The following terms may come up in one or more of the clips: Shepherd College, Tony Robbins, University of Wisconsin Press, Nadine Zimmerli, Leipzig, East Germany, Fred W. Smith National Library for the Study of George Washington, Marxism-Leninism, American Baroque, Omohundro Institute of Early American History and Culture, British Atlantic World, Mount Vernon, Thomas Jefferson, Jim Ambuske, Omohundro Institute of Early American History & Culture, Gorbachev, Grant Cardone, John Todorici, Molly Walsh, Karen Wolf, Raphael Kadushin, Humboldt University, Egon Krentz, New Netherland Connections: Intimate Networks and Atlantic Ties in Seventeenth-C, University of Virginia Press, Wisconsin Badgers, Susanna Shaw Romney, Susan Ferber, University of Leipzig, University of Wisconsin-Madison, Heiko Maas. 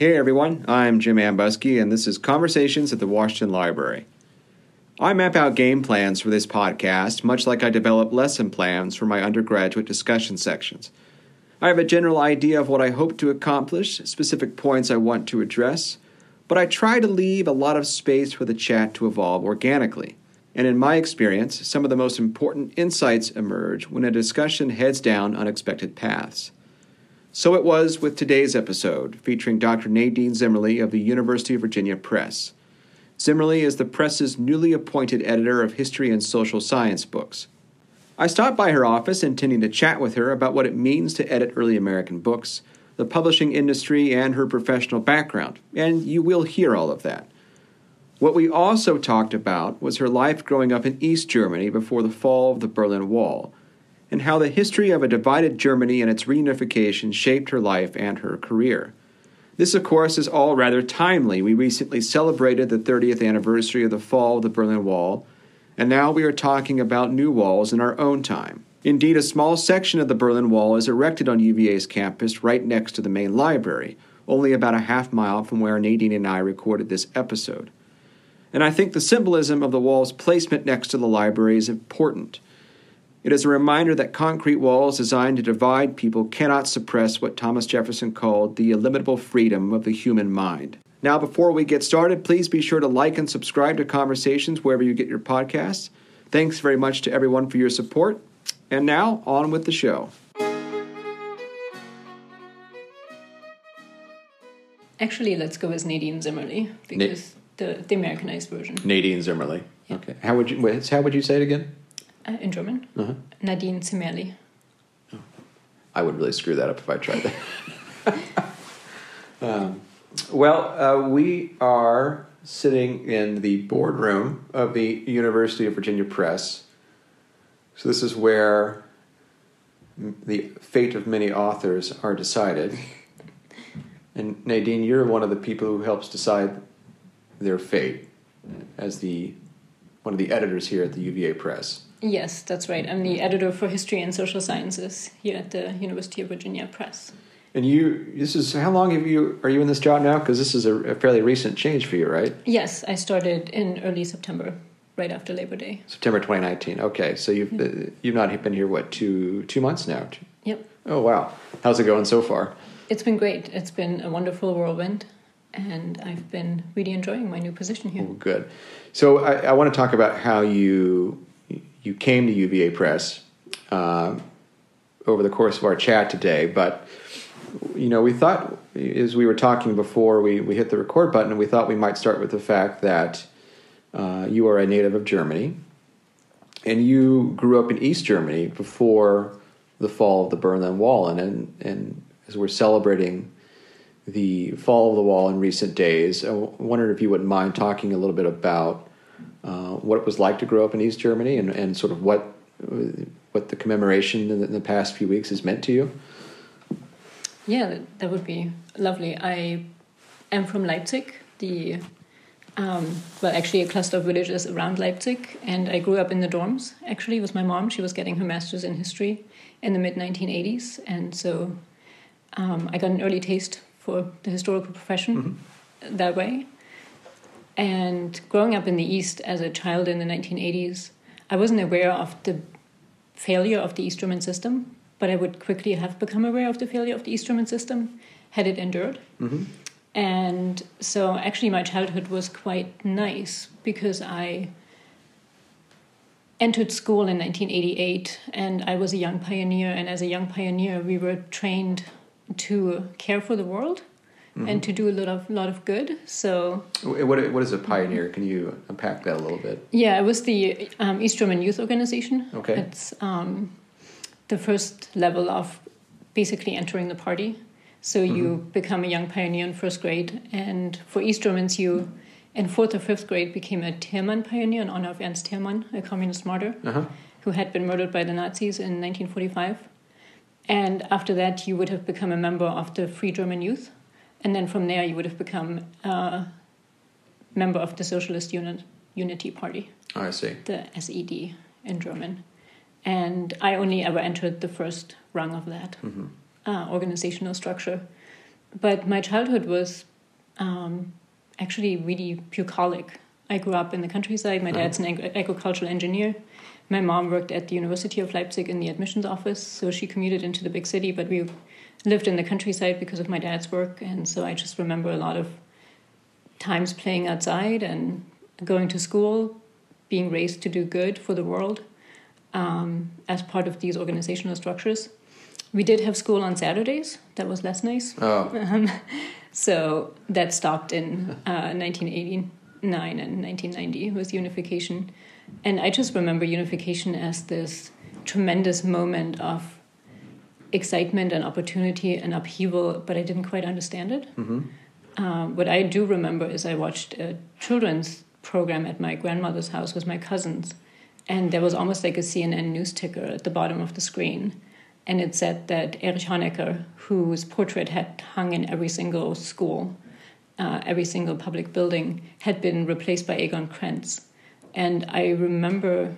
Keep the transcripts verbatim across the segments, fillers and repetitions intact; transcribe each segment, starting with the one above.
Hey everyone, I'm Jim Ambuske, and this is Conversations at the Washington Library. I map out game plans for this podcast, much like I develop lesson plans for my undergraduate discussion sections. I have a general idea of what I hope to accomplish, specific points I want to address, but I try to leave a lot of space for the chat to evolve organically. And in my experience, some of the most important insights emerge when a discussion heads down unexpected paths. So it was with today's episode, featuring Doctor Nadine Zimmerli of the University of Virginia Press. Zimmerli is the press's newly appointed editor of history and social science books. I stopped by her office intending to chat with her about what it means to edit early American books, the publishing industry, and her professional background, and you will hear all of that. What we also talked about was her life growing up in East Germany before the fall of the Berlin Wall, and how the history of a divided Germany and its reunification shaped her life and her career. This, of course, is all rather timely. We recently celebrated the thirtieth anniversary of the fall of the Berlin Wall, and now we are talking about new walls in our own time. Indeed, a small section of the Berlin Wall is erected on U V A's campus right next to the main library, only about a half mile from where Nadine and I recorded this episode. And I think the symbolism of the wall's placement next to the library is important. It is a reminder that concrete walls designed to divide people cannot suppress what Thomas Jefferson called the illimitable freedom of the human mind. Now, before we get started, please be sure to like and subscribe to Conversations wherever you get your podcasts. Thanks very much to everyone for your support. And now, on with the show. Actually, let's go with Nadine Zimmerli, because Na- the, the Americanized version. Nadine Zimmerli. Yeah. Okay. How would you wait, how would you say it again? In German, uh-huh. Nadine Zimmerli. Oh. I would really screw that up if I tried that. um, well, uh, we are sitting in the boardroom of the University of Virginia Press. So this is where the fate of many authors are decided. And Nadine, you're one of the people who helps decide their fate as the one of the editors here at the U V A Press. Yes, that's right. I'm the editor for History and Social Sciences here at the University of Virginia Press. And you, this is, how long have you, are you in this job now? Because this is a, a fairly recent change for you, right? Yes, I started in early September, right after Labor Day. September twenty nineteen, okay. So you've yep. uh, you've not been here, what, two two months now? Yep. Oh, wow. How's it going so far? It's been great. It's been a wonderful whirlwind. And I've been really enjoying my new position here. Oh, good. So I, I want to talk about how you... You came to U V A Press uh, over the course of our chat today, but you know, we thought, as we were talking before we, we hit the record button, we thought we might start with the fact that uh, you are a native of Germany, and you grew up in East Germany before the fall of the Berlin Wall, and and, and as we're celebrating the fall of the wall in recent days, I wondered if you wouldn't mind talking a little bit about Uh, what it was like to grow up in East Germany, and, and sort of what what the commemoration in the, in the past few weeks has meant to you? Yeah, that would be lovely. I am from Leipzig, the um, well, actually a cluster of villages around Leipzig, and I grew up in the dorms, actually, with my mom. She was getting her master's in history in the mid nineteen eighties, and so um, I got an early taste for the historical profession mm-hmm. that way. And growing up in the East as a child in the nineteen eighties, I wasn't aware of the failure of the East German system, but I would quickly have become aware of the failure of the East German system had it endured. Mm-hmm. And so actually my childhood was quite nice because I entered school in nineteen eighty-eight and I was a young pioneer. And as a young pioneer, we were trained to care for the world. Mm-hmm. And to do a lot of lot of good. So, what what is a pioneer? Can you unpack that a little bit? Yeah, it was the um, East German Youth Organization. Okay, it's um, the first level of basically entering the party. So mm-hmm. you become a young pioneer in first grade, and for East Germans, you in fourth or fifth grade became a Thälmann pioneer in honor of Ernst Thälmann, a communist martyr uh-huh. who had been murdered by the Nazis in nineteen forty-five. And after that, you would have become a member of the Free German Youth. And then from there, you would have become a member of the Socialist Unit, Unity Party. Oh, I see. The S E D in German. And I only ever entered the first rung of that mm-hmm. uh, organizational structure. but my childhood was um, actually really bucolic. I grew up in the countryside. My dad's an ag- agricultural engineer. My mom worked at the University of Leipzig in the admissions office, so she commuted into the big city, but we lived in the countryside because of my dad's work, and so I just remember a lot of times playing outside and going to school, being raised to do good for the world um, as part of these organizational structures. We did have school on Saturdays. That was less nice. Oh. Um, so that stopped in uh, nineteen eighty-nine and nineteen ninety with unification. And I just remember unification as this tremendous moment of excitement and opportunity and upheaval, but I didn't quite understand it. Mm-hmm. Uh, what I do remember is I watched a children's program at my grandmother's house with my cousins, and there was almost like a C N N news ticker at the bottom of the screen. And it said that Erich Honecker, whose portrait had hung in every single school, uh, every single public building, had been replaced by Egon Krentz. And I remember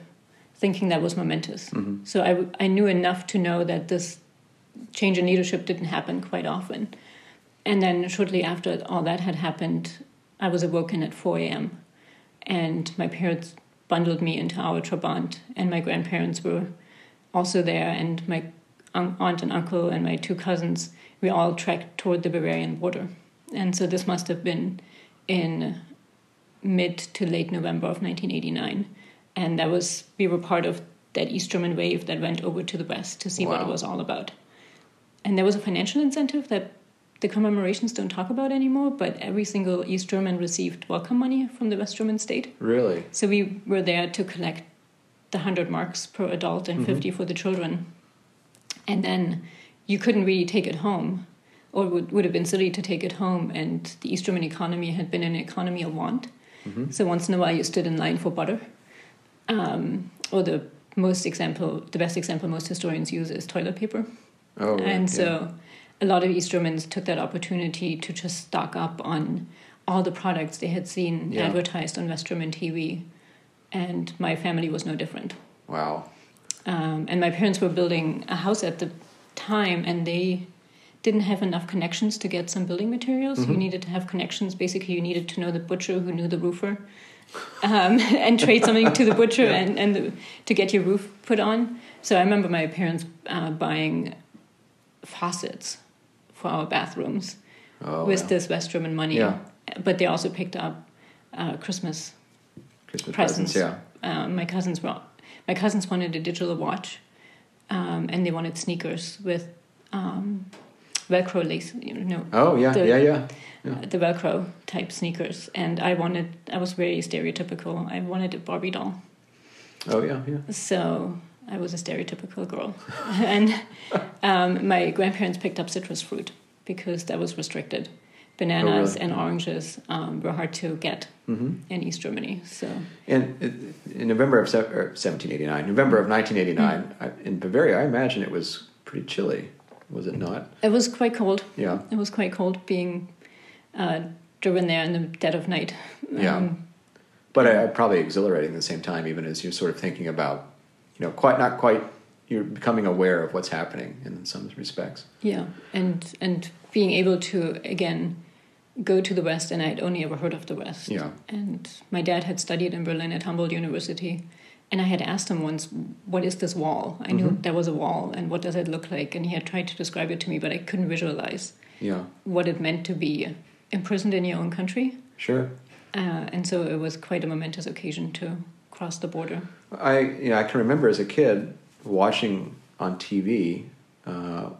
thinking that was momentous. Mm-hmm. So I, w- I knew enough to know that this change in leadership didn't happen quite often. And then shortly after all that had happened, I was awoken at four a.m. and my parents bundled me into our Trabant, and my grandparents were also there, and my aunt and uncle and my two cousins, we all trekked toward the Bavarian border. And so this must have been in mid to late November of nineteen eighty-nine. And that was, we were part of that East German wave that went over to the West to see wow. what it was all about. And there was a financial incentive that the commemorations don't talk about anymore, but every single East German received welcome money from the West German state. Really? So we were there to collect the one hundred marks per adult and mm-hmm. fifty for the children. And then you couldn't really take it home, or it would, would have been silly to take it home. And the East German economy had been an economy of want. Mm-hmm. So once in a while you stood in line for butter. Um, or the most example, the best example most historians use is toilet paper. Oh, right. And so yeah. a lot of East Germans took that opportunity to just stock up on all the products they had seen yeah. advertised on West German T V. And my family was no different. Wow. Um, and my parents were building a house at the time, and they didn't have enough connections to get some building materials. Mm-hmm. You needed to have connections. Basically, you needed to know the butcher who knew the roofer um, and trade something to the butcher yeah. and, and the, to get your roof put on. So I remember my parents uh, buying faucets for our bathrooms oh, with wow. this West German money. Yeah. But they also picked up uh, Christmas, Christmas presents. presents yeah. uh, my cousins were... My cousins wanted a digital watch, um, and they wanted sneakers with um, Velcro lace. You know, oh yeah, the, yeah, yeah, yeah. Uh, the Velcro type sneakers, and I wanted. I was very stereotypical. I wanted a Barbie doll. Oh yeah, yeah. So I was a stereotypical girl, and um, my grandparents picked up citrus fruit because that was restricted. Bananas oh, really? and oranges um, were hard to get mm-hmm. in East Germany. So, and in November of seventeen eighty-nine, November of nineteen eighty-nine, mm-hmm. I, in Bavaria, I imagine it was pretty chilly, was it not? It was quite cold. Yeah, it was quite cold being uh, driven there in the dead of night. Yeah, um, but uh, probably exhilarating at the same time, even as you're sort of thinking about, you know, quite not quite. You're becoming aware of what's happening in some respects. Yeah, and and being able to again. Go to the West, and I'd only ever heard of the West. Yeah. And my dad had studied in Berlin at Humboldt University, and I had asked him once, what is this wall? I mm-hmm. knew there was a wall, and what does it look like? And he had tried to describe it to me, but I couldn't visualize yeah. what it meant to be imprisoned in your own country. Sure. Uh, and so it was quite a momentous occasion to cross the border. I you know, I can remember as a kid watching on T V... Uh,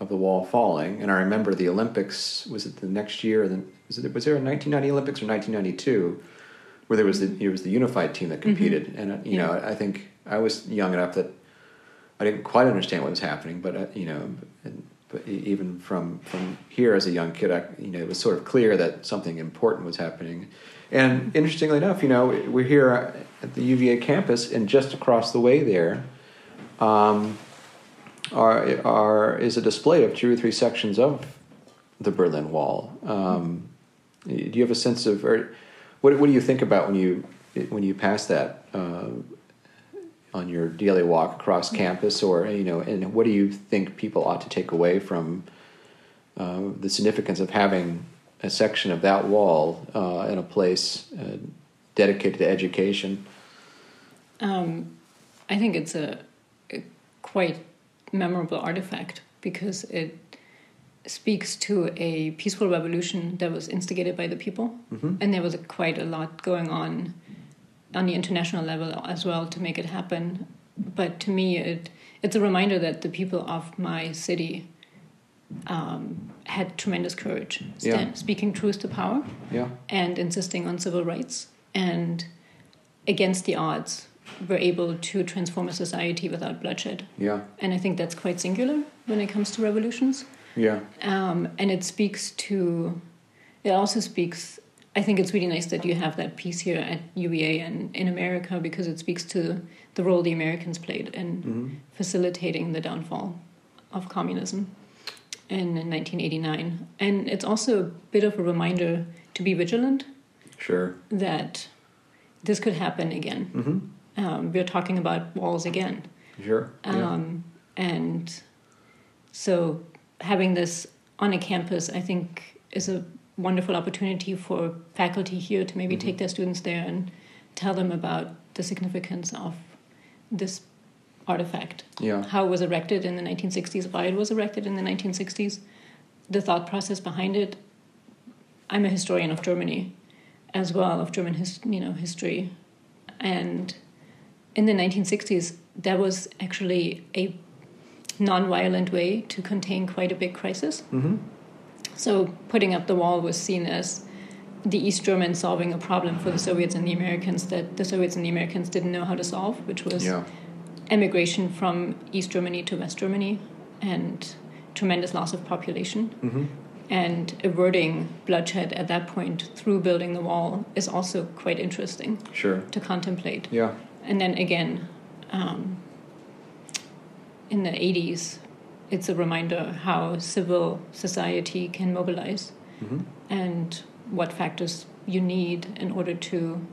of the wall falling, and I remember the Olympics. Was it the next year? Or the, was, it, was there a nineteen ninety Olympics or nineteen ninety-two, where there was the it was the unified team that competed? Mm-hmm. And you yeah. know, I think I was young enough that I didn't quite understand what was happening, but uh, you know, and, but even from from here as a young kid, I, you know, it was sort of clear that something important was happening. And interestingly enough, you know, we're here at the U V A campus, and just across the way there. Um, Are, are is a display of two or three sections of the Berlin Wall. Um, do you have a sense of, or what, what do you think about when you when you pass that uh, on your daily walk across campus, or you know, and what do you think people ought to take away from uh, the significance of having a section of that wall uh, in a place uh, dedicated to education? Um, I think it's a, a quite memorable artifact because it speaks to a peaceful revolution that was instigated by the people. Mm-hmm. And there was a, quite a lot going on on the international level as well to make it happen. But to me, it it's a reminder that the people of my city um, had tremendous courage, yeah. stand, speaking truth to power, yeah. and insisting on civil rights, and against the odds were able to transform a society without bloodshed. Yeah. And I think that's quite singular when it comes to revolutions. Yeah. Um, and it speaks to, it also speaks, I think it's really nice that you have that piece here at U V A and in America, because it speaks to the role the Americans played in mm-hmm. facilitating the downfall of communism in nineteen eighty-nine. And it's also a bit of a reminder to be vigilant. Sure. That this could happen again. Mm-hmm. Um, we're talking about walls again. Sure. Um, yeah. And so having this on a campus, I think, is a wonderful opportunity for faculty here to maybe mm-hmm. take their students there and tell them about the significance of this artifact. Yeah. How it was erected in the nineteen sixties, why it was erected in the nineteen sixties, the thought process behind it. I'm a historian of Germany as well, of German his, you know, history. And in the nineteen sixties, that was actually a non-violent way to contain quite a big crisis. Mm-hmm. So putting up the wall was seen as the East Germans solving a problem for the Soviets and the Americans that the Soviets and the Americans didn't know how to solve, which was yeah. emigration from East Germany to West Germany and tremendous loss of population. Mm-hmm. And averting bloodshed at that point through building the wall is also quite interesting sure. to contemplate. Yeah. And then again, um, in the eighties, it's a reminder how civil society can mobilize mm-hmm. and what factors you need in order to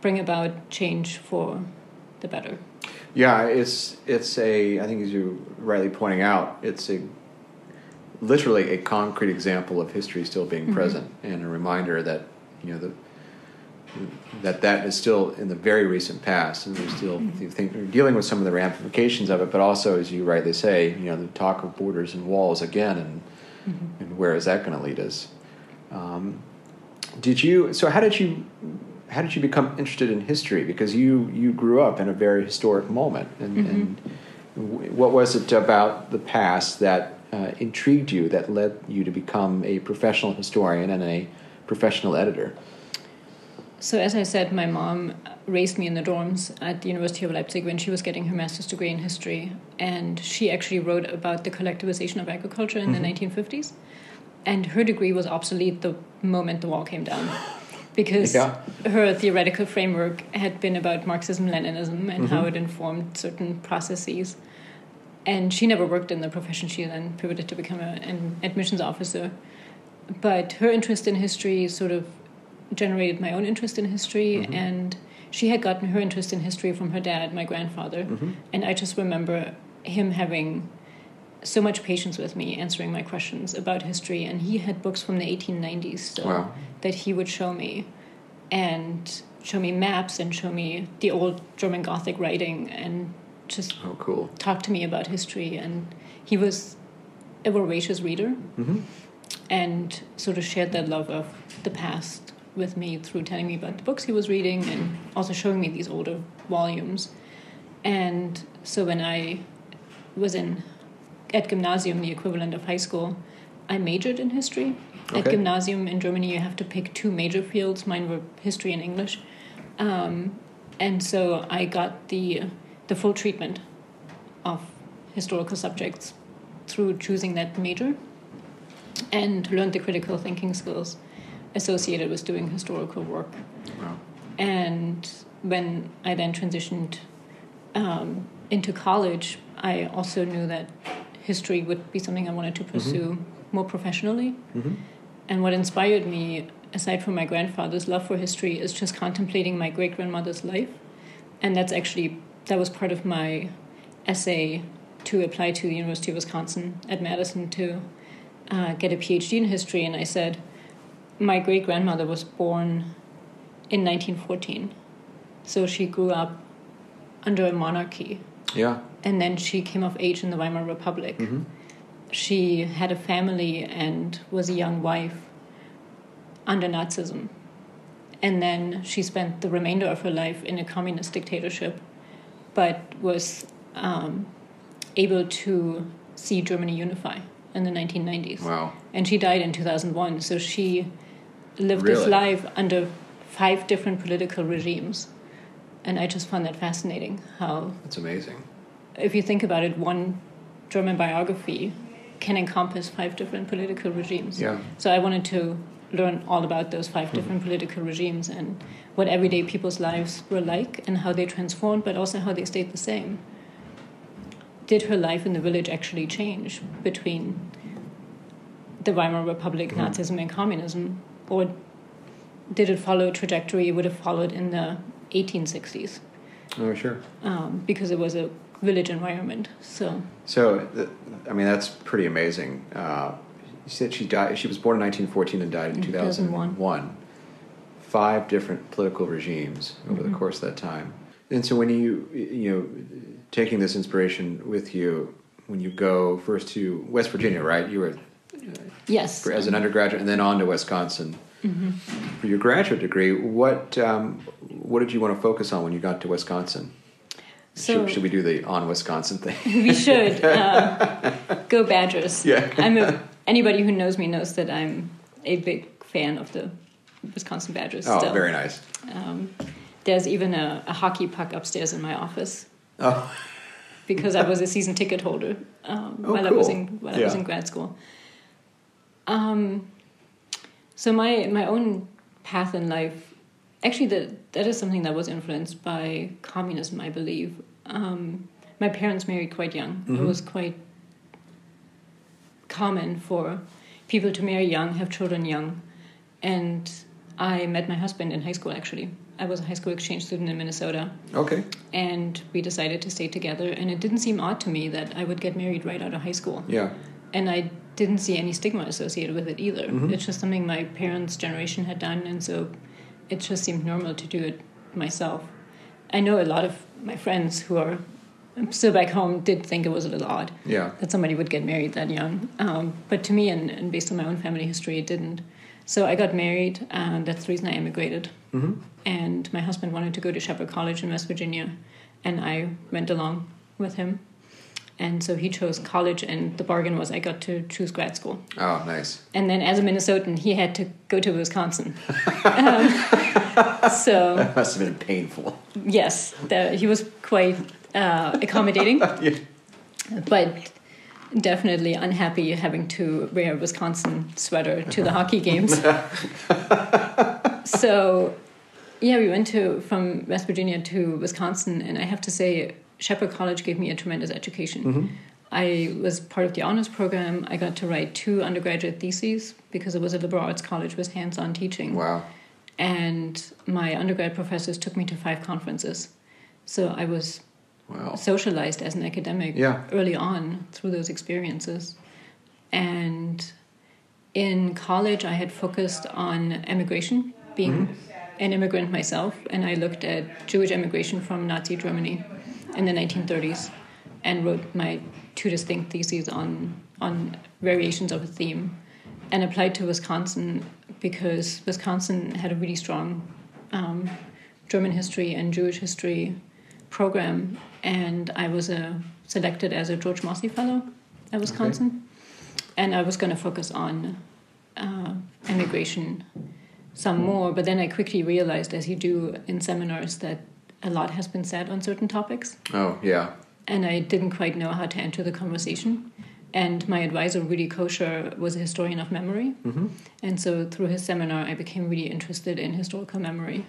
bring about change for the better. Yeah, it's it's a, I think as you're rightly pointing out, it's a literally a concrete example of history still being mm-hmm. present, and a reminder that, you know, the, that that is still in the very recent past, and we're still mm-hmm. think, we're dealing with some of the ramifications of it, but also, as you rightly say, you know, the talk of borders and walls again, and mm-hmm. and where is that going to lead us? Um, did you? So how did you? How did you become interested in history? Because you you grew up in a very historic moment, and, mm-hmm. and what was it about the past that uh, intrigued you, that led you to become a professional historian and a professional editor? So as I said, my mom raised me in the dorms at the University of Leipzig when she was getting her master's degree in history. And she actually wrote about the collectivization of agriculture in mm-hmm. the nineteen fifties. And her degree was obsolete the moment the wall came down. Because yeah. her theoretical framework had been about Marxism-Leninism and mm-hmm. how it informed certain processes. And she never worked in the profession. She then pivoted to become a, an admissions officer. But her interest in history sort of generated my own interest in history, mm-hmm. and she had gotten her interest in history from her dad, my grandfather, mm-hmm. and I just remember him having so much patience with me, answering my questions about history, and he had books from the eighteen nineties still wow. that he would show me, and show me maps, and show me the old German Gothic writing, and just oh, cool. talk to me about history, and he was a voracious reader, mm-hmm. and sort of shared that love of the past with me through telling me about the books he was reading and also showing me these older volumes. And so when I was in at gymnasium, the equivalent of high school, I majored in history. Okay. At gymnasium in Germany, you have to pick two major fields. Mine were history and English, um, and so I got the the full treatment of historical subjects through choosing that major, and learned the critical thinking skills associated with doing historical work. Wow. And when I then transitioned um, into college, I also knew that history would be something I wanted to pursue mm-hmm. more professionally. Mm-hmm. And what inspired me, aside from my grandfather's love for history, is just contemplating my great-grandmother's life. And that's actually, that was part of my essay to apply to the University of Wisconsin at Madison to uh, get a PhD in history, and I said, my great-grandmother was born in nineteen fourteen. So she grew up under a monarchy. Yeah. And then she came of age in the Weimar Republic. Mm-hmm. She had a family and was a young wife under Nazism. And then she spent the remainder of her life in a communist dictatorship, but was um, able to see Germany unify in the nineteen nineties. Wow. And she died in two thousand one, so she lived really? this life under five different political regimes. And I just found that fascinating. How That's amazing. If you think about it, one German biography can encompass five different political regimes. Yeah. So I wanted to learn all about those five different mm-hmm. political regimes and what everyday people's lives were like and how they transformed, but also how they stayed the same. Did her life in the village actually change between the Weimar Republic, mm-hmm. Nazism, and communism, or did it follow a trajectory it would have followed in the eighteen sixties? Oh, sure. Um, because it was a village environment, so. So, I mean, that's pretty amazing. Uh, you said she died. She was born in nineteen fourteen and died in, in two thousand one. two thousand one. Five different political regimes over mm-hmm. the course of that time. And so, when you you know, taking this inspiration with you, when you go first to West Virginia, right? You were uh, yes for, as an undergraduate, and then on to Wisconsin. Mm-hmm. For your graduate degree, what um, what did you want to focus on when you got to Wisconsin? So, should, should we do the on Wisconsin thing? We should. Uh, go Badgers. Yeah. I'm a, anybody who knows me knows that I'm a big fan of the Wisconsin Badgers. Oh, still. Very nice. Um, there's even a, a hockey puck upstairs in my office. Oh. Because I was a season ticket holder um, oh, while, cool. I, was in, while yeah. I was in grad school. Um. So my, my own path in life, actually the, that is something that was influenced by communism, I believe. Um, my parents married quite young. Mm-hmm. It was quite common for people to marry young, have children young. And I met my husband in high school, actually. I was a high school exchange student in Minnesota. Okay. And we decided to stay together. And it didn't seem odd to me that I would get married right out of high school. Yeah. And I didn't see any stigma associated with it either. Mm-hmm. It's just something my parents' generation had done, and so it just seemed normal to do it myself. I know a lot of my friends who are still back home did think it was a little odd yeah. that somebody would get married that young. Um, but to me, and, and based on my own family history, it didn't. So I got married, and that's the reason I immigrated. Mm-hmm. And my husband wanted to go to Shepherd College in West Virginia, and I went along with him. And so he chose college, and the bargain was I got to choose grad school. Oh, nice. And then as a Minnesotan, he had to go to Wisconsin. um, so that must have been painful. Yes. The, he was quite uh, accommodating, yeah. but definitely unhappy having to wear a Wisconsin sweater to the hockey games. So, yeah, we went to from West Virginia to Wisconsin, and I have to say, Shepherd College gave me a tremendous education. Mm-hmm. I was part of the honors program. I got to write two undergraduate theses because it was a liberal arts college with hands-on teaching. Wow. And my undergrad professors took me to five conferences. So I was wow. socialized as an academic yeah. early on through those experiences. And in college, I had focused on emigration, being mm-hmm. an immigrant myself, and I looked at Jewish emigration from Nazi Germany in the nineteen thirties, and wrote my two distinct theses on on variations of a theme, and applied to Wisconsin because Wisconsin had a really strong um, German history and Jewish history program, and I was uh, selected as a George Mosse Fellow at Wisconsin, okay. and I was going to focus on uh, immigration some more, but then I quickly realized, as you do in seminars, that a lot has been said on certain topics. Oh, yeah. And I didn't quite know how to enter the conversation. And my advisor, Rudy Koshar, was a historian of memory. Mm-hmm. And so through his seminar, I became really interested in historical memory.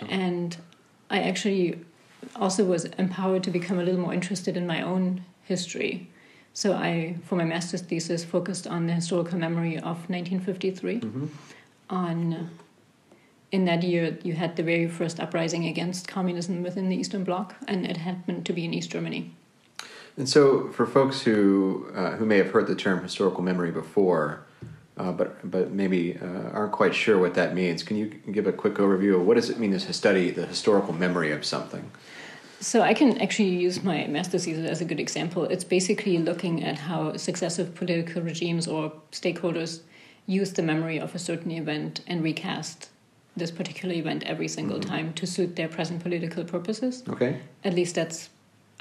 Oh. And I actually also was empowered to become a little more interested in my own history. So I, for my master's thesis, focused on the historical memory of nineteen fifty-three. Mm-hmm. On... In that year, you had the very first uprising against communism within the Eastern Bloc, and it happened to be in East Germany. And so for folks who uh, who may have heard the term historical memory before, uh, but but maybe uh, aren't quite sure what that means, can you give a quick overview of what does it mean to study the historical memory of something? So I can actually use my master's thesis as a good example. It's basically looking at how successive political regimes or stakeholders use the memory of a certain event and recast this particular event every single mm-hmm. time to suit their present political purposes. Okay. At least that's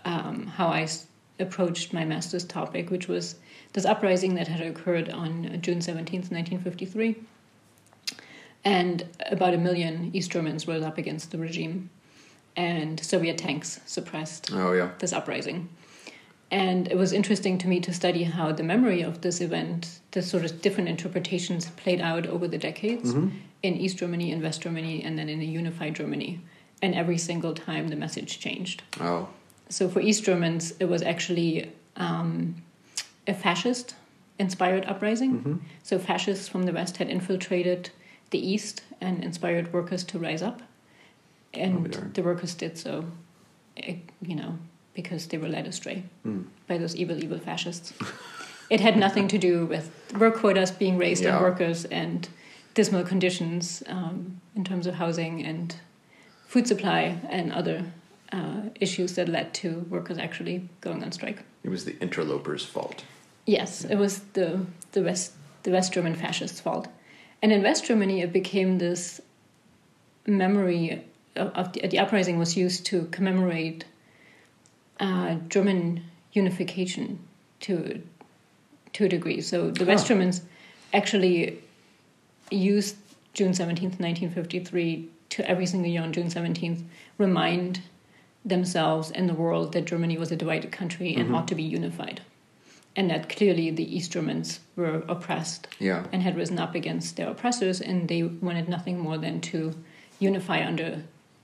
um, how I s- approached my master's topic, which was this uprising that had occurred on June seventeenth, nineteen fifty-three. And about a million East Germans rose up against the regime. And Soviet tanks suppressed oh, yeah. this uprising. And it was interesting to me to study how the memory of this event, the sort of different interpretations played out over the decades mm-hmm. in East Germany, in West Germany, and then in a unified Germany. And every single time the message changed. Oh. So for East Germans, it was actually um, a fascist-inspired uprising. Mm-hmm. So fascists from the West had infiltrated the East and inspired workers to rise up. And oh, the workers did so, you know, because they were led astray mm. by those evil, evil fascists. It had nothing to do with work quotas being raised yeah. on workers and dismal conditions um, in terms of housing and food supply and other uh, issues that led to workers actually going on strike. It was the interlopers' fault. Yes, yeah. It was the the West the West German fascists' fault. And in West Germany, it became this memory of the, the uprising was used to commemorate uh, German unification to to a degree. So the West oh. Germans actually used June seventeenth, nineteen fifty-three to every single year on June seventeenth remind themselves and the world that Germany was a divided country mm-hmm. and ought to be unified. And that clearly the East Germans were oppressed yeah. and had risen up against their oppressors, and they wanted nothing more than to unify under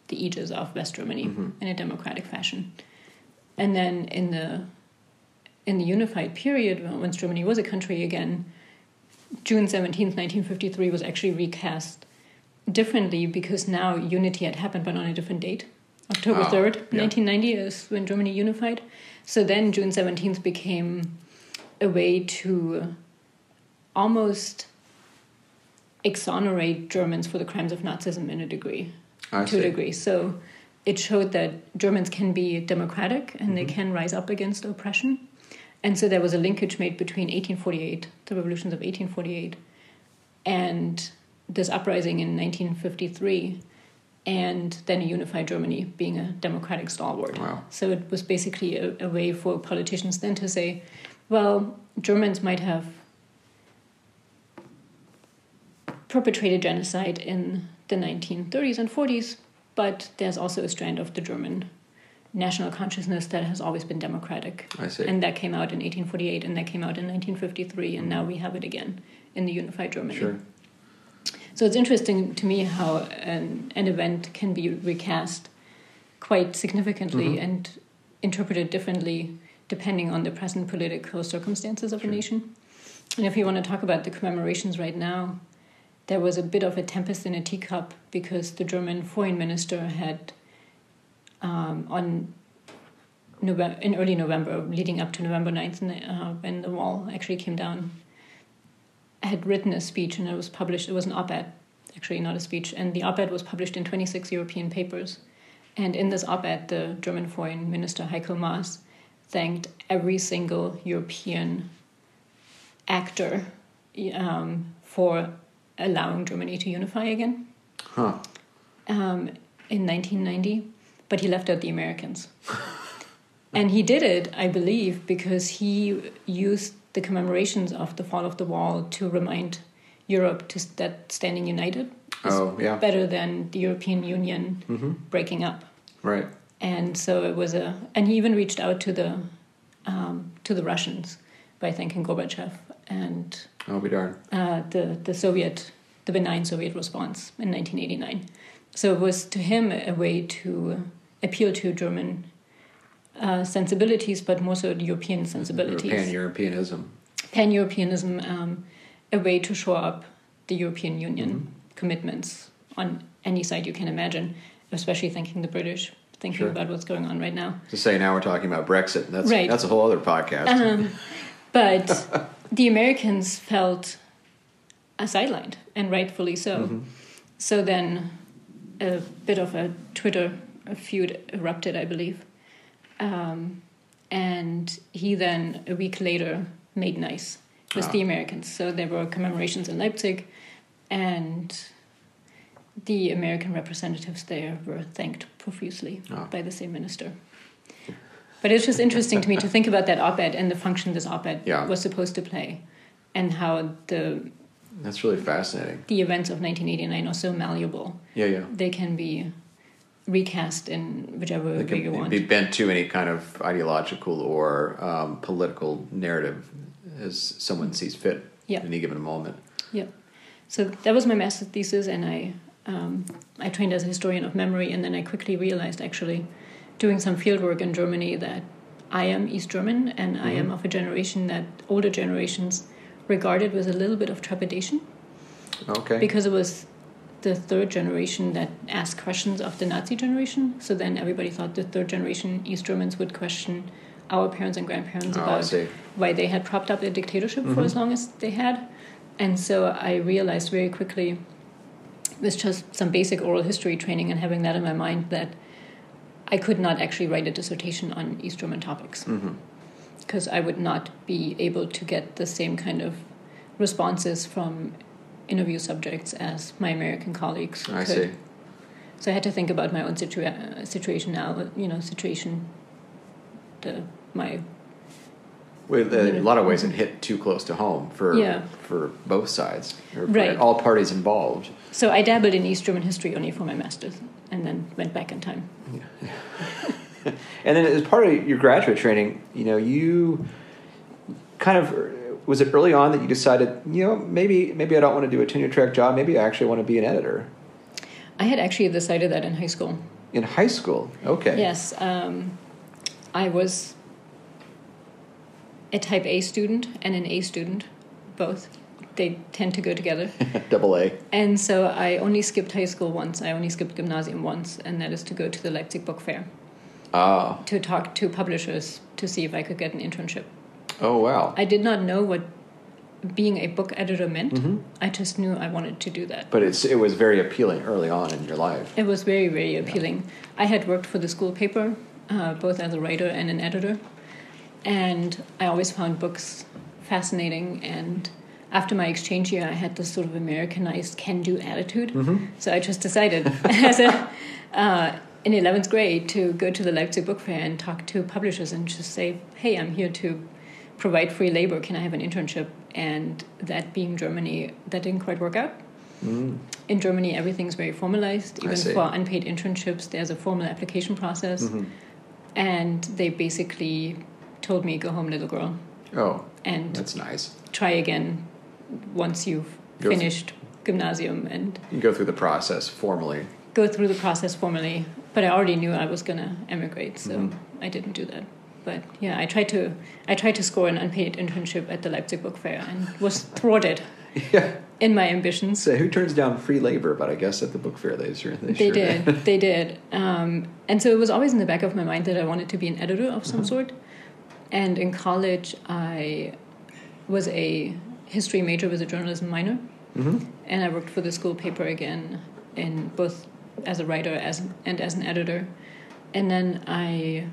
the aegis of West Germany mm-hmm. in a democratic fashion. And then in the in the unified period, once Germany was a country again, June seventeenth, nineteen fifty-three was actually recast differently because now unity had happened, but on a different date. October third, yeah. nineteen ninety is when Germany unified. So then June seventeenth became a way to almost exonerate Germans for the crimes of Nazism in a degree, I to see. a degree. So it showed that Germans can be democratic and mm-hmm. they can rise up against oppression. And so there was a linkage made between eighteen forty-eight, the revolutions of eighteen forty-eight, and this uprising in nineteen fifty-three, and then a unified Germany being a democratic stalwart. Wow. So it was basically a, a way for politicians then to say, well, Germans might have perpetrated genocide in the nineteen thirties and forties, but there's also a strand of the German national consciousness that has always been democratic. I see. And that came out in eighteen forty-eight, and that came out in nineteen fifty-three, and now we have it again in the unified Germany. Sure. So it's interesting to me how an, an event can be recast quite significantly mm-hmm. and interpreted differently depending on the present political circumstances of sure. a nation. And if you want to talk about the commemorations right now, there was a bit of a tempest in a teacup because the German foreign minister had, um, on November, in early November, leading up to November ninth, uh, when the wall actually came down, had written a speech, and it was published. It was an op-ed, actually, not a speech. And the op-ed was published in twenty-six European papers. And in this op-ed, the German foreign minister, Heiko Maas, thanked every single European actor um, for allowing Germany to unify again huh. um, in nineteen ninety, but he left out the Americans. And he did it, I believe, because he used the commemorations of the fall of the wall to remind Europe to, that standing united is oh, yeah. better than the European Union mm-hmm. breaking up. Right. And so it was a... And he even reached out to the um, to the Russians by thanking Gorbachev and... I'll be darned. Uh, the, the Soviet, the benign Soviet response in nineteen eighty-nine. So it was to him a way to appeal to German uh, sensibilities, but more so European sensibilities. Pan-Europeanism. Pan-Europeanism, um, a way to shore up the European Union mm-hmm. commitments on any side you can imagine, especially thanking the British thinking sure. about what's going on right now. To say now we're talking about Brexit. That's, right. That's a whole other podcast. Um, but the Americans felt sidelined, and rightfully so. Mm-hmm. So then a bit of a Twitter feud erupted, I believe. Um, and he then, a week later, made nice with ah. the Americans. So there were commemorations in Leipzig, and the American representatives there were thanked profusely ah. by the same minister. But it's just interesting to me to think about that op-ed and the function this op-ed yeah. was supposed to play, and how the... That's really fascinating. The events of nineteen eighty-nine are so malleable. Yeah, yeah. They can be recast in whichever way you want. Be bent to any kind of ideological or um, political narrative as someone sees fit yeah. in any given moment. Yeah. So that was my master's thesis, and I um, I trained as a historian of memory, and then I quickly realized, actually, doing some field work in Germany, that I am East German, and mm-hmm. I am of a generation that older generations regarded with a little bit of trepidation. Okay. Because it was the third generation that asked questions of the Nazi generation. So then everybody thought the third generation East Germans would question our parents and grandparents oh, about why they had propped up a dictatorship mm-hmm. for as long as they had. And so I realized very quickly, with just some basic oral history training and having that in my mind, that I could not actually write a dissertation on East German topics. Mm-hmm. Because I would not be able to get the same kind of responses from interview subjects as my American colleagues could. I see. So I had to think about my own situa- situation now, you know, situation, the, my... Well, in a lot of ways it hit too close to home for yeah. for both sides, or right. all parties involved. So I dabbled in East German history only for my master's, and then went back in time. Yeah. And then as part of your graduate training, you know, you kind of, was it early on that you decided, you know, maybe maybe I don't want to do a tenure-track job. Maybe I actually want to be an editor. I had actually decided that in high school. In high school? Okay. Yes. Um, I was a type A student and an A student, both. They tend to go together. Double A. And so I only skipped high school once. I only skipped gymnasium once, and that is to go to the Leipzig Book Fair. Ah. To talk to publishers to see if I could get an internship. Oh, wow. I did not know what being a book editor meant. Mm-hmm. I just knew I wanted to do that. But it's, it was very appealing early on in your life. It was very, very appealing. Yeah. I had worked for the school paper, uh, both as a writer and an editor. And I always found books fascinating. And after my exchange year, I had this sort of Americanized can-do attitude. Mm-hmm. So I just decided as a... Uh, in eleventh grade to go to the Leipzig Book Fair and talk to publishers and just say, hey, I'm here to provide free labor. Can I have an internship? And that being Germany, that didn't quite work out. Mm. In Germany, everything's very formalized. Even for unpaid internships, there's a formal application process. Mm-hmm. And they basically told me, go home, little girl. Oh, and that's nice. Try again once you've go finished through. Gymnasium. And you go through the process formally. Go through the process formally, but I already knew I was going to emigrate, so mm-hmm. I didn't do that. But yeah, I tried to I tried to score an unpaid internship at the Leipzig Book Fair and was thwarted yeah. in my ambitions. So who turns down free labor? But I guess at the book fair they sure they, they sure did. did. They did. Um, and so it was always in the back of my mind that I wanted to be an editor of some mm-hmm. sort. And in college, I was a history major with a journalism minor, mm-hmm. and I worked for the school paper again in both as a writer as an, and as an editor. And then I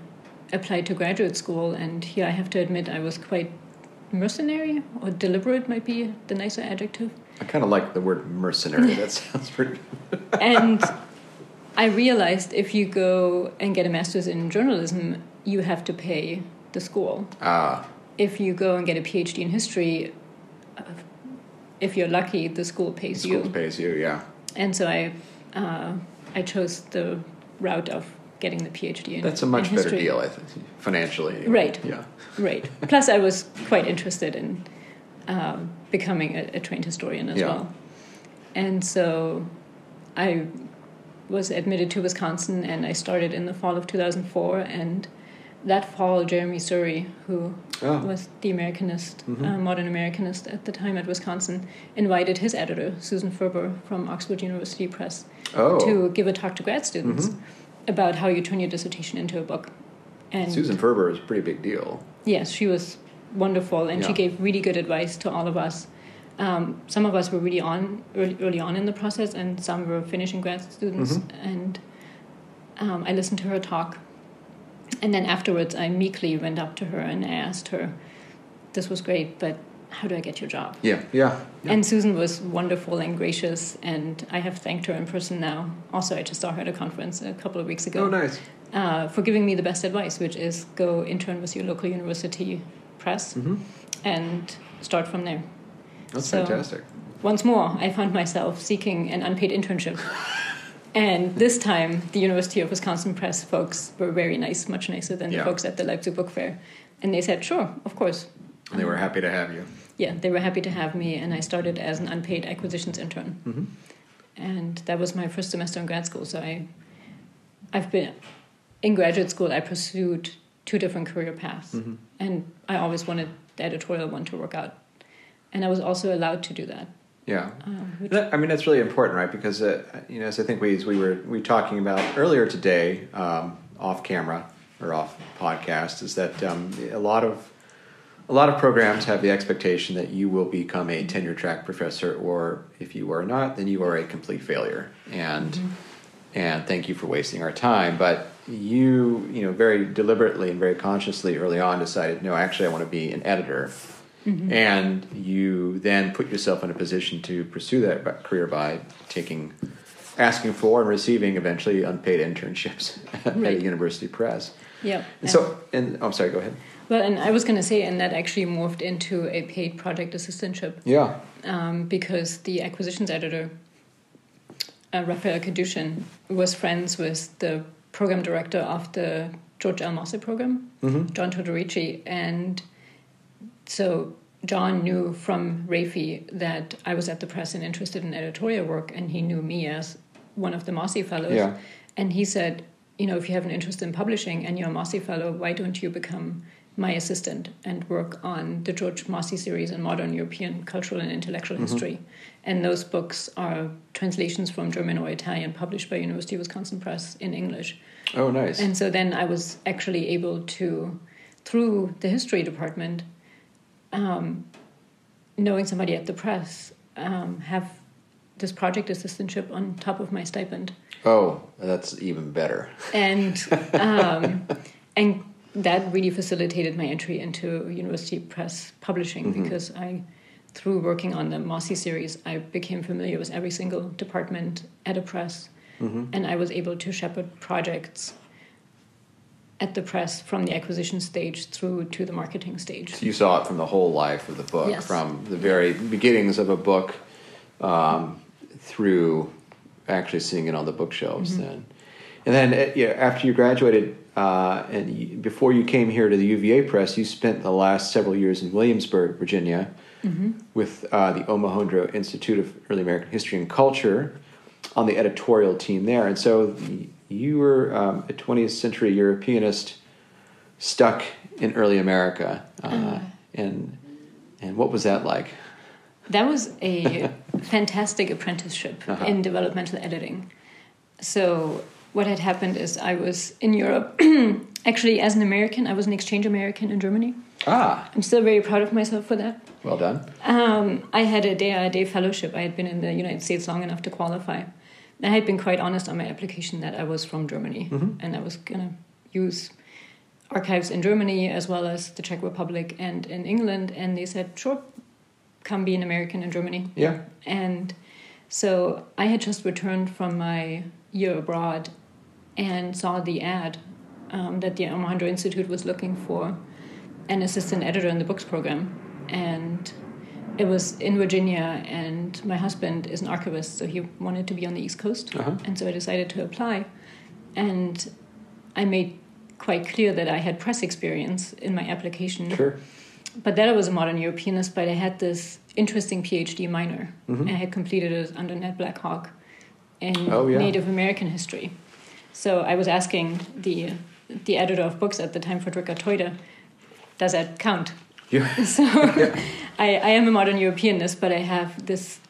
applied to graduate school, and here I have to admit I was quite mercenary, or deliberate might be the nicer adjective. I kind of like the word mercenary. That sounds pretty... And I realized if you go and get a master's in journalism, you have to pay the school. Ah. If you go and get a P H D in history, if you're lucky, the school pays the you. The school pays you, yeah. And so I... Uh, I chose the route of getting the P H D in That's a much better deal, I think, financially. Anyway. Right. Yeah. Right. Plus, I was quite interested in uh, becoming a, a trained historian as yeah. well. And so I was admitted to Wisconsin, and I started in the fall of two thousand four. And that fall, Jeremy Suri, who oh. was the Americanist, mm-hmm. uh, modern Americanist at the time at Wisconsin, invited his editor, Susan Ferber, from Oxford University Press, oh. to give a talk to grad students. Mm-hmm. about how you turn your dissertation into a book. And Susan Ferber is a pretty big deal. Yes, she was wonderful, and yeah. she gave really good advice to all of us. Um, some of us were really on early, early on in the process, and some were finishing grad students. Mm-hmm. And um, I listened to her talk, and then afterwards I meekly went up to her and I asked her, "This was great, but how do I get your job?" Yeah, yeah. yeah. And Susan was wonderful and gracious, and I have thanked her in person now. Also, I just saw her at a conference a couple of weeks ago. Oh, nice. Uh, for giving me the best advice, which is go intern with your local university press mm-hmm. and start from there. That's so fantastic. Once more, I found myself seeking an unpaid internship. And this time, the University of Wisconsin Press folks were very nice, much nicer than yeah. the folks at the Leipzig Book Fair. And they said, sure, of course. And they were happy to have you. Yeah, they were happy to have me, and I started as an unpaid acquisitions intern. Mm-hmm. And that was my first semester in grad school. So I, I've been... In graduate school, I pursued two different career paths, mm-hmm. and I always wanted the editorial one to work out. And I was also allowed to do that. Yeah. Uh, which... I mean, that's really important, right? Because, uh, you know, as I think we, as we were we were talking about earlier today, um, off camera, or off podcast, is that um, a lot of... A lot of programs have the expectation that you will become a tenure-track professor, or if you are not, then you are a complete failure. And mm-hmm. and thank you for wasting our time. But you, you know, very deliberately and very consciously early on decided, no, actually I want to be an editor. Mm-hmm. And you then put yourself in a position to pursue that career by taking, asking for and receiving eventually unpaid internships right. at a university press. Yeah. And, and so, and oh, I'm sorry, go ahead. Well, and I was going to say, and that actually morphed into a paid project assistantship. Yeah. Um, because the acquisitions editor, uh, Raphael Kadushin, was friends with the program director of the George L. Mosse program, mm-hmm. John Todorici. And so John knew from Rafi that I was at the press and interested in editorial work, and he knew me as one of the Mosse fellows. Yeah. And he said, you know, if you have an interest in publishing and you're a Mosse fellow, why don't you become my assistant and work on the George Mosse Series in Modern European Cultural and Intellectual mm-hmm. History. And those books are translations from German or Italian published by University of Wisconsin Press in English. Oh, nice. And so then I was actually able to, through the history department, um, knowing somebody at the press, um, have this project assistantship on top of my stipend. Oh, that's even better. And um, and... that really facilitated my entry into university press publishing mm-hmm. because I, through working on the Mosse series, I became familiar with every single department at a press, mm-hmm. and I was able to shepherd projects at the press from the acquisition stage through to the marketing stage. So you saw it from the whole life of the book, yes. from the very beginnings of a book um, through actually seeing it on the bookshelves mm-hmm. then. And then you know, after you graduated, uh, and you, before you came here to the U V A Press, you spent the last several years in Williamsburg, Virginia, mm-hmm. with uh, the Omohundro Institute of Early American History and Culture on the editorial team there. And so you were um, a twentieth century Europeanist stuck in early America. Uh, uh, and and what was that like? That was a fantastic apprenticeship uh-huh. in developmental editing. So... what had happened is I was in Europe, actually as an American. I was an exchange American in Germany. Ah. I'm still very proud of myself for that. Well done. Um, I had a day-a-day fellowship. I had been in the United States long enough to qualify. I had been quite honest on my application that I was from Germany, mm-hmm. and I was going to use archives in Germany as well as the Czech Republic and in England. And they said, sure, come be an American in Germany. Yeah. And so I had just returned from my year abroad and saw the ad um, that the Omohundro Institute was looking for an assistant editor in the books program. And it was in Virginia, and my husband is an archivist, so he wanted to be on the East Coast. Uh-huh. And so I decided to apply. And I made quite clear that I had press experience in my application. Sure. But that I was a modern Europeanist, but I had this interesting PhD minor. Mm-hmm. I had completed it under Ned Blackhawk in oh, yeah. Native American history. So I was asking the the editor of books at the time, Frederica Teuter, does that count? Yeah. So yeah. I, I am a modern Europeanist, but I have this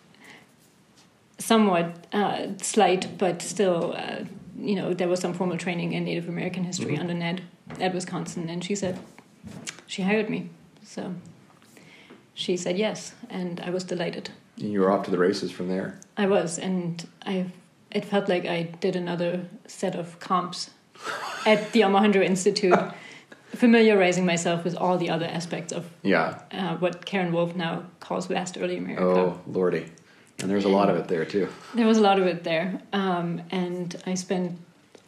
somewhat uh, slight but still uh, you know, there was some formal training in Native American history mm-hmm. under Ned at Wisconsin, and she said, she hired me. So she said yes, and I was delighted. You were off to the races from there. I was, and I it felt like I did another set of comps at the Omohundro Institute, familiarizing myself with all the other aspects of yeah. uh, what Karen Wolf now calls vast early America. Oh, lordy. And there's a lot of it there, too. There was a lot of it there. Um, and I spent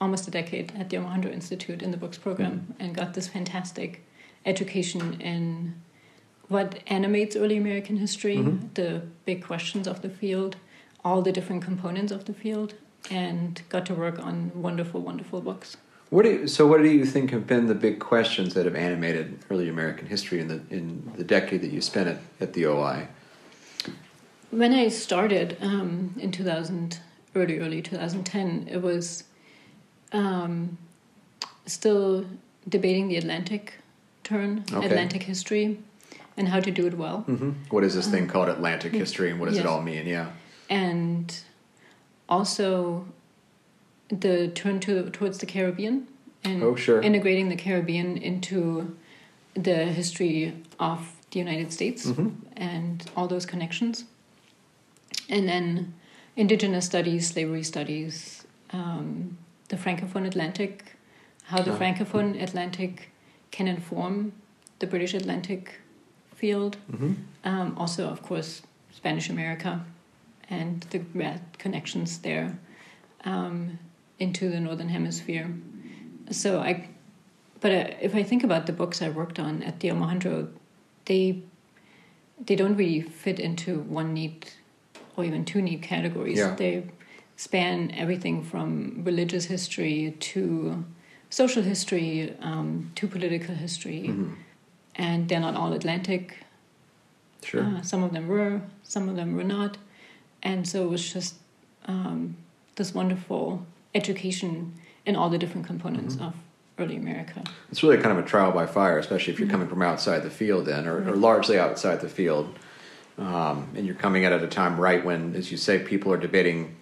almost a decade at the Omohundro Institute in the books program mm. and got this fantastic education in what animates early American history, mm-hmm. the big questions of the field, all the different components of the field, and got to work on wonderful, wonderful books. What do you, so what do you think have been the big questions that have animated early American history in the in the decade that you spent at, at the O I? When I started um, in two thousand, early, early twenty ten, it was um, still debating the Atlantic turn, okay. Atlantic history, and how to do it well. Mm-hmm. What is this um, thing called Atlantic history, and what does yes. it all mean? Yeah, and also the turn to towards the Caribbean and oh, sure. integrating the Caribbean into the history of the United States mm-hmm. and all those connections. And then indigenous studies, slavery studies, um, the Francophone Atlantic, how the oh. Francophone Atlantic can inform the British Atlantic field. Mm-hmm. Um, also, of course, Spanish America and the connections there um, into the Northern Hemisphere. So I, but I, if I think about the books I worked on at the Omohundro, they they don't really fit into one neat or even two neat categories. Yeah. They span everything from religious history to social history um, to political history. Mm-hmm. And they're not all Atlantic. Sure. Uh, some of them were, some of them were not. And so it was just um, this wonderful education in all the different components mm-hmm. of early America. It's really kind of a trial by fire, especially if you're mm-hmm. coming from outside the field then, or, right. or largely outside the field. Um, and you're coming at it at a time right when, as you say, people are debating,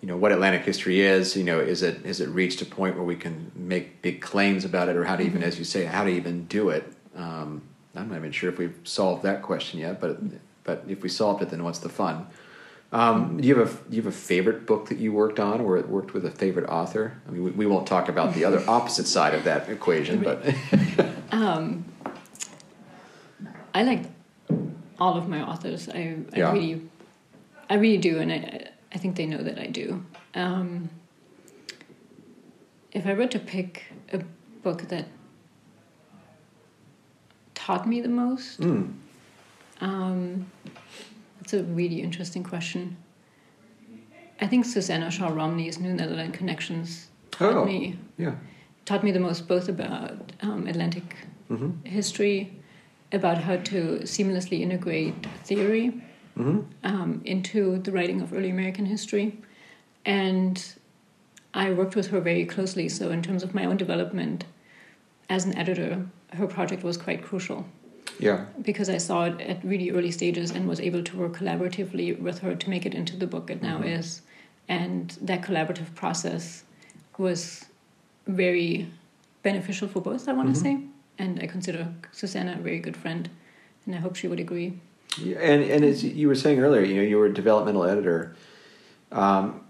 you know, what Atlantic history is, you know, is it is it reached a point where we can make big claims about it, or how to even, mm-hmm. as you say, how to even do it? Um, I'm not even sure if we've solved that question yet, but but if we solved it, then what's the fun? Um, do you have a do you have a favorite book that you worked on, or worked with a favorite author? I mean, we, we won't talk about the other opposite side of that equation, but um, I like all of my authors. I, I yeah. really, I really do, and I I think they know that I do. Um, if I were to pick a book that taught me the most, mm. um, that's a really interesting question. I think Susanna Shaw Romney's New Netherland Connections taught oh, me yeah. taught me the most, both about um, Atlantic mm-hmm. history, about how to seamlessly integrate theory mm-hmm. um, into the writing of early American history. And I worked with her very closely, so in terms of my own development as an editor, her project was quite crucial. Yeah. Because I saw it at really early stages and was able to work collaboratively with her to make it into the book it now mm-hmm. is. And that collaborative process was very beneficial for both, I want mm-hmm. to say. And I consider Susanna a very good friend, and I hope she would agree. Yeah, and and as you were saying earlier, you know, you were a developmental editor, um,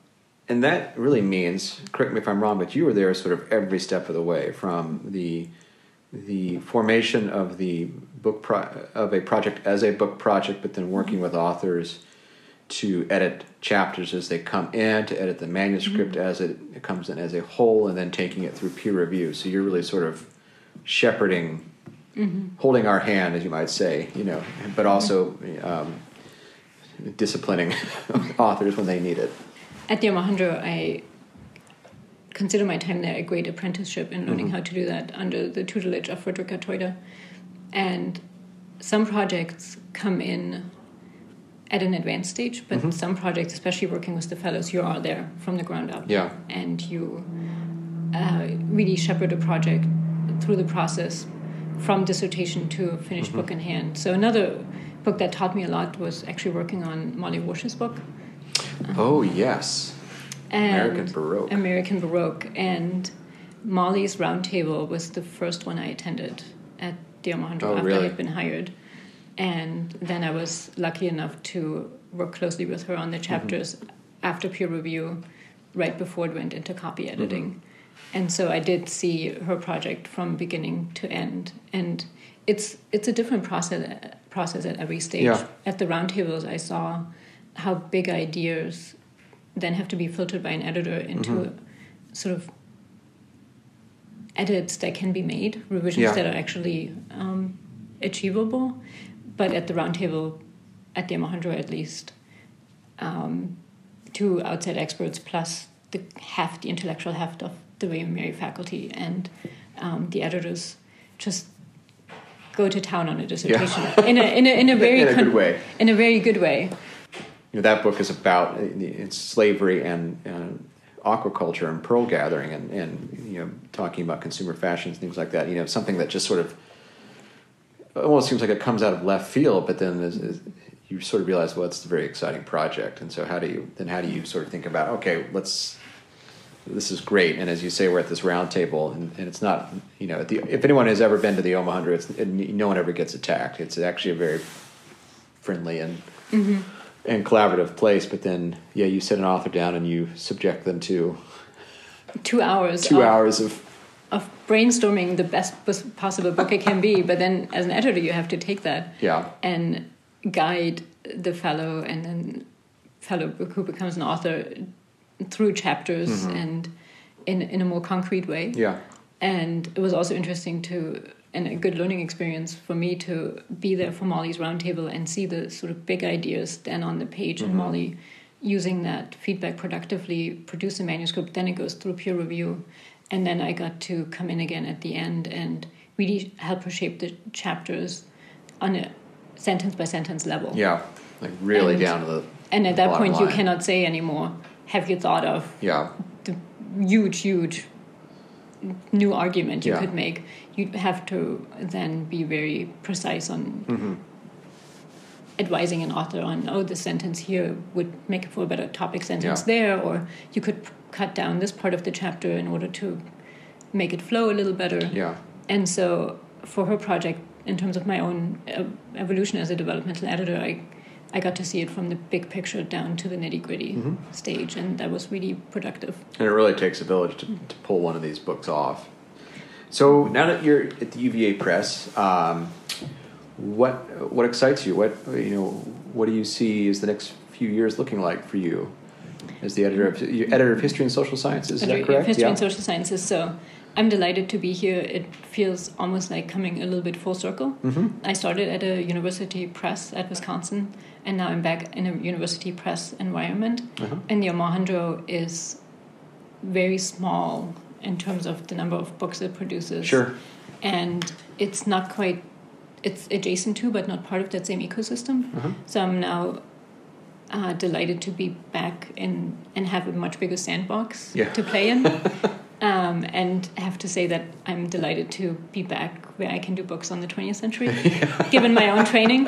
and that really means, correct me if I'm wrong, but you were there sort of every step of the way, from the the formation of the book pro- of a project as a book project, but then working mm-hmm. with authors to edit chapters as they come in, to edit the manuscript mm-hmm. as it, it comes in as a whole, and then taking it through peer review. So you're really sort of shepherding, mm-hmm. holding our hand, as you might say, you know, but also um, disciplining authors when they need it. At the Omohundro, I consider my time there a great apprenticeship in learning mm-hmm. how to do that under the tutelage of Frederica Teuter. And some projects come in at an advanced stage, but mm-hmm. some projects, especially working with the fellows, you are there from the ground up. Yeah. And you uh, really shepherd a project through the process from dissertation to finished mm-hmm. book in hand. So another book that taught me a lot was actually working on Molly Walsh's book. Um, oh, yes. American Baroque. American Baroque. And Molly's Roundtable was the first one I attended at the Omohundro oh, after really? I had been hired. And then I was lucky enough to work closely with her on the chapters mm-hmm. after peer review, right before it went into copy editing. Mm-hmm. And so I did see her project from beginning to end. And it's it's a different process process at every stage. Yeah. At the roundtables, I saw how big ideas then have to be filtered by an editor into mm-hmm. sort of edits that can be made, revisions yeah. that are actually um, achievable. But at the roundtable, at the Omohundro at least, um, two outside experts plus the heft, the intellectual heft of the William Mary faculty and um, the editors just go to town on a dissertation yeah. in a in a in a very in a con- good way. In a very good way. You know, that book is about it's slavery and uh, aquaculture and pearl gathering and, and you know talking about consumer fashions, things like that. You know, something that just sort of almost seems like it comes out of left field, but then is, is, you sort of realize, well, it's a very exciting project. And so how do you then how do you sort of think about, okay, let's this is great. And as you say, we're at this round table and, and it's not, you know, the, if anyone has ever been to the Omohundro, it's it, no one ever gets attacked. It's actually a very friendly and mm-hmm. and collaborative place. But then, yeah, you sit an author down and you subject them to two hours, two of, hours of, of brainstorming the best possible book it can be. But then as an editor, you have to take that yeah. and guide the fellow and then fellow who becomes an author through chapters mm-hmm. and in in a more concrete way. Yeah. And it was also interesting to, and a good learning experience for me to be there for Molly's roundtable and see the sort of big ideas then on the page mm-hmm. and Molly using that feedback productively, produce a manuscript, then it goes through peer review. And then I got to come in again at the end and really help her shape the chapters on a sentence by sentence level. Yeah, like really and, down to the And at the that point line. You cannot say anymore, have you thought of yeah. the huge, huge new argument you yeah. could make? You'd have to then be very precise on mm-hmm. advising an author on, oh, this sentence here would make for a better topic sentence yeah. there, or you could p- cut down this part of the chapter in order to make it flow a little better. Yeah. And so for her project, in terms of my own uh, evolution as a developmental editor, I I got to see it from the big picture down to the nitty-gritty mm-hmm. stage, and that was really productive. And it really takes a village to, to pull one of these books off. So now that you're at the U V A Press, um, what what excites you? What you know? What do you see as the next few years looking like for you as the editor of you're editor of History and Social Sciences? Is that correct? History yeah. and Social Sciences. So I'm delighted to be here. It feels almost like coming a little bit full circle. Mm-hmm. I started at a university press at Wisconsin, and now I'm back in a university press environment. Mm-hmm. And the Omohundro is very small in terms of the number of books it produces. Sure. And it's not quite, it's adjacent to, but not part of that same ecosystem. Mm-hmm. So I'm now uh, delighted to be back in and have a much bigger sandbox yeah. to play in. Um, and I have to say that I'm delighted to be back where I can do books on the twentieth century, yeah. given my own training.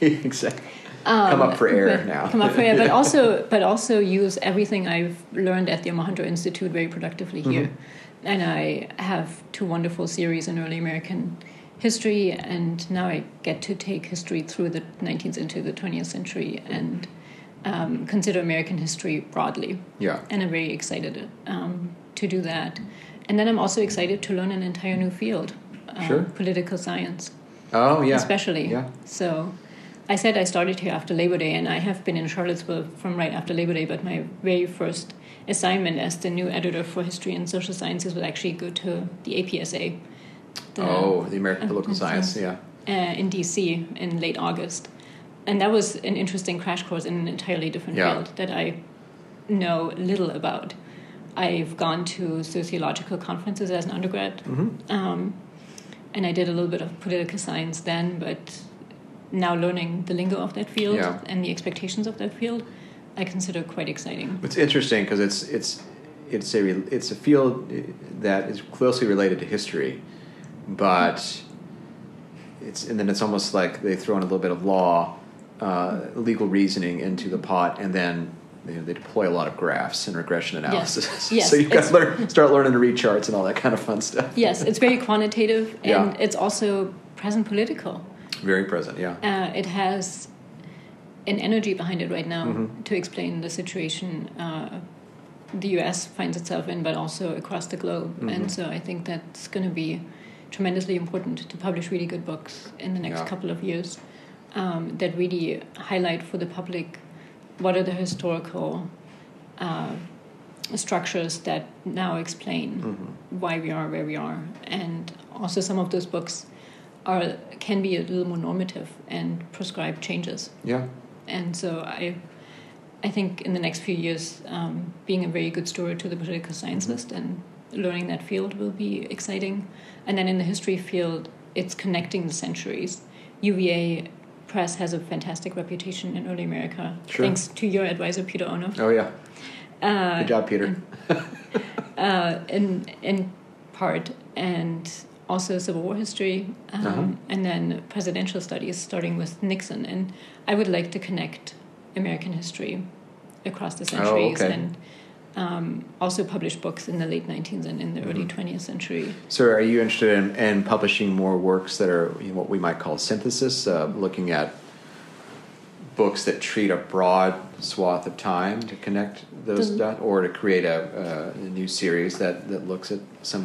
Exactly. Um, come up for air but, now. Come up for air, but also but also use everything I've learned at the Omohundro Institute very productively here. Mm-hmm. And I have two wonderful series in early American history, and now I get to take history through the nineteenth into the twentieth century and um, consider American history broadly. Yeah. And I'm very excited Um to do that. And then I'm also excited to learn an entire new field, um, sure. political science. Oh, yeah. Especially. Yeah. So I said I started here after Labor Day, and I have been in Charlottesville from right after Labor Day, but my very first assignment as the new editor for History and Social Sciences would actually go to the A P S A. The, oh, the American Political uh, Science, yeah. Uh, in D C in late August. And that was an interesting crash course in an entirely different yeah. field that I know little about. I've gone to sociological conferences as an undergrad, mm-hmm. um, and I did a little bit of political science then, but now learning the lingo of that field yeah. and the expectations of that field, I consider quite exciting. It's interesting because it's it's it's a it's a field that is closely related to history, but it's and then it's almost like they throw in a little bit of law, uh, legal reasoning into the pot, and then you know, they deploy a lot of graphs and regression analysis. Yes. Yes. So you've got to learn, start learning to read charts and all that kind of fun stuff. Yes, it's very quantitative, and yeah. it's also present political. Very present, yeah. Uh, it has an energy behind it right now mm-hmm. to explain the situation uh, the U S finds itself in, but also across the globe. Mm-hmm. And so I think that's going to be tremendously important to publish really good books in the next yeah. couple of years um, that really highlight for the public what are the historical uh, structures that now explain mm-hmm. why we are where we are. And also some of those books are can be a little more normative and prescribe changes. Yeah. And so I I think in the next few years, um, being a very good story to the political science mm-hmm. list and learning that field will be exciting. And then in the history field, it's connecting the centuries. U V A Press has a fantastic reputation in early America, sure. thanks to your advisor, Peter Onuf. Oh, yeah. Uh, good job, Peter. uh, in, in part, and also Civil War history, um, uh-huh. and then presidential studies, starting with Nixon. And I would like to connect American history across the centuries. Oh, okay. And Um, also published books in the late nineteenth and in the mm-hmm. early twentieth century. So are you interested in, in publishing more works that are you know, what we might call synthesis, uh, looking at books that treat a broad swath of time to connect those dots, or to create a, uh, a new series that, that looks at some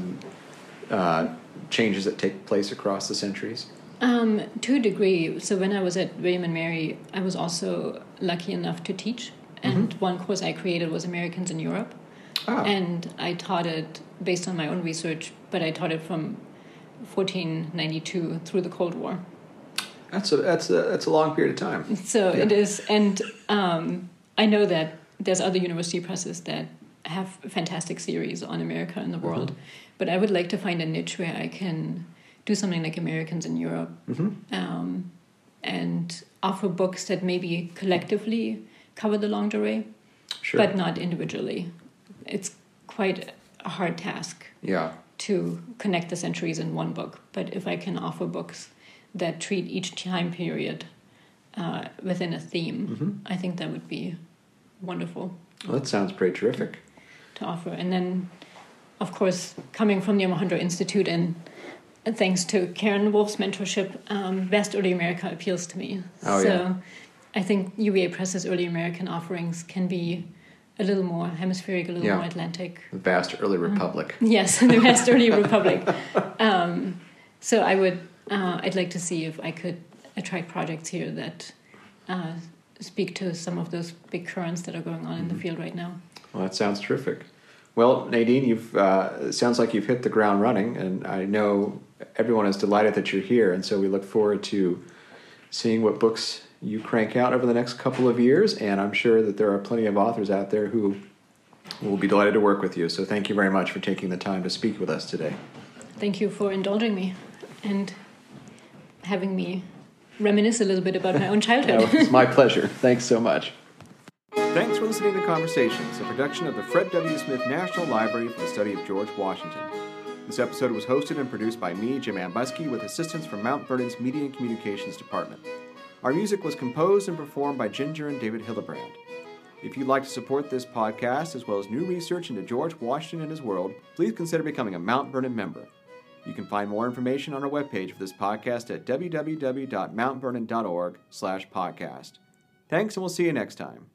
uh, changes that take place across the centuries? Um, to a degree. So when I was at William and Mary, I was also lucky enough to teach. And mm-hmm. one course I created was Americans in Europe. Oh. And I taught it based on my own research, but I taught it from fourteen ninety-two through the Cold War. That's a that's a, that's a long period of time. So yeah. it is. And um, I know that there's other university presses that have fantastic series on America and the world, mm-hmm. but I would like to find a niche where I can do something like Americans in Europe mm-hmm. um, and offer books that maybe collectively cover the long durée, sure. but not individually. It's quite a hard task yeah. to connect the centuries in one book. But if I can offer books that treat each time period uh, within a theme, mm-hmm. I think that would be wonderful. Well, that sounds pretty terrific. To offer. And then, of course, coming from the Omohundro Institute and thanks to Karen Wolf's mentorship, um, West Early America appeals to me. Oh, so, yeah. I think U V A Press's early American offerings can be a little more hemispheric, a little yeah. more Atlantic. The vast early republic. Um, yes, the vast early republic. Um, so I would, uh, I'd like to see if I could attract projects here that uh, speak to some of those big currents that are going on mm-hmm. in the field right now. Well, that sounds terrific. Well, Nadine, you've uh, sounds like you've hit the ground running, and I know everyone is delighted that you're here, and so we look forward to seeing what books you crank out over the next couple of years, and I'm sure that there are plenty of authors out there who will be delighted to work with you. So thank you very much for taking the time to speak with us today. Thank you for indulging me and having me reminisce a little bit about my own childhood. No, it's my pleasure. Thanks so much. Thanks for listening to Conversations, a production of the Fred W. Smith National Library for the Study of George Washington. This episode was hosted and produced by me, Jim Ambuske, with assistance from Mount Vernon's Media and Communications Department. Our music was composed and performed by Ginger and David Hillebrand. If you'd like to support this podcast, as well as new research into George Washington and his world, please consider becoming a Mount Vernon member. You can find more information on our webpage for this podcast at w w w dot mount vernon dot org slash podcast. Thanks, and we'll see you next time.